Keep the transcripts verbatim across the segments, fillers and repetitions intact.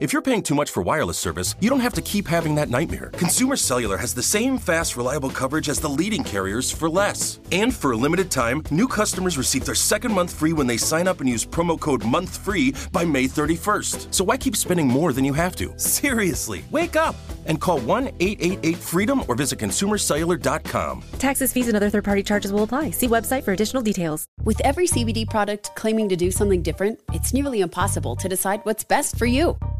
If you're paying too much for wireless service, you don't have to keep having that nightmare. Consumer Cellular has the same fast, reliable coverage as the leading carriers for less. And for a limited time, new customers receive their second month free when they sign up and use promo code MONTHFREE by May thirty-first. So why keep spending more than you have to? Seriously, wake up and call one eight eight eight FREEDOM or visit consumer cellular dot com. Taxes, fees, and other third-party charges will apply. See website for additional details. With every C B D product claiming to do something different, it's nearly impossible to decide what's best for you.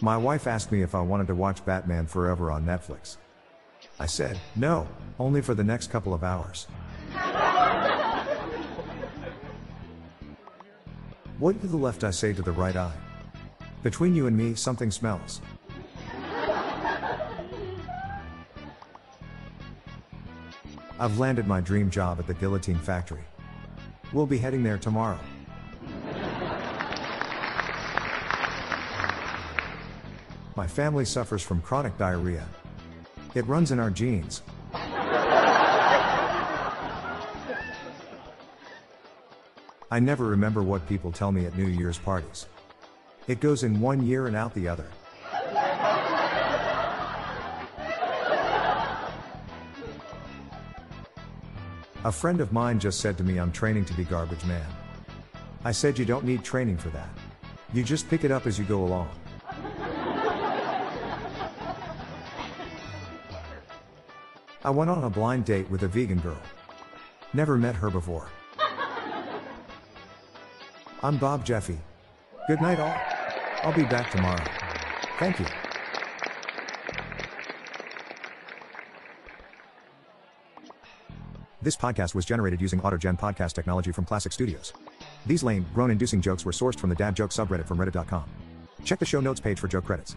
My wife asked me if I wanted to watch Batman Forever on Netflix. I said, no, only for the next couple of hours. What to the left I say to the right eye? Between you and me, something smells. I've landed my dream job at the guillotine factory. We'll be heading there tomorrow. My family suffers from chronic diarrhea. It runs in our genes. I never remember what people tell me at New Year's parties. It goes in one ear and out the other. A friend of mine just said to me I'm training to be garbage man. I said you don't need training for that. You just pick it up as you go along. I went on a blind date with a vegan girl. Never met her before. I'm Bob Jeffy. Good night all. I'll be back tomorrow. Thank you. This podcast was generated using Autogen podcast technology from Classic Studios. These lame, groan-inducing jokes were sourced from the Dad Joke subreddit from reddit dot com. Check the show notes page for joke credits.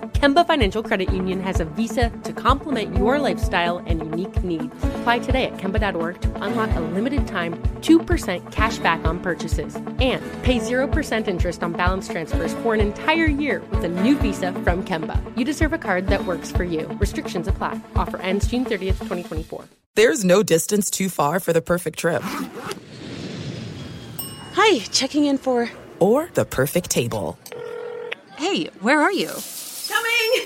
Kemba Financial Credit Union has a visa to complement your lifestyle and unique needs. Apply today at kemba dot org to unlock a limited-time two percent cashback on purchases and pay zero percent interest on balance transfers for an entire year with a new visa from Kemba. You deserve a card that works for you. Restrictions apply. Offer ends June thirtieth, twenty twenty-four. There's no distance too far for the perfect trip. Hi, checking in for... Or the perfect table. Hey, where are you? Coming!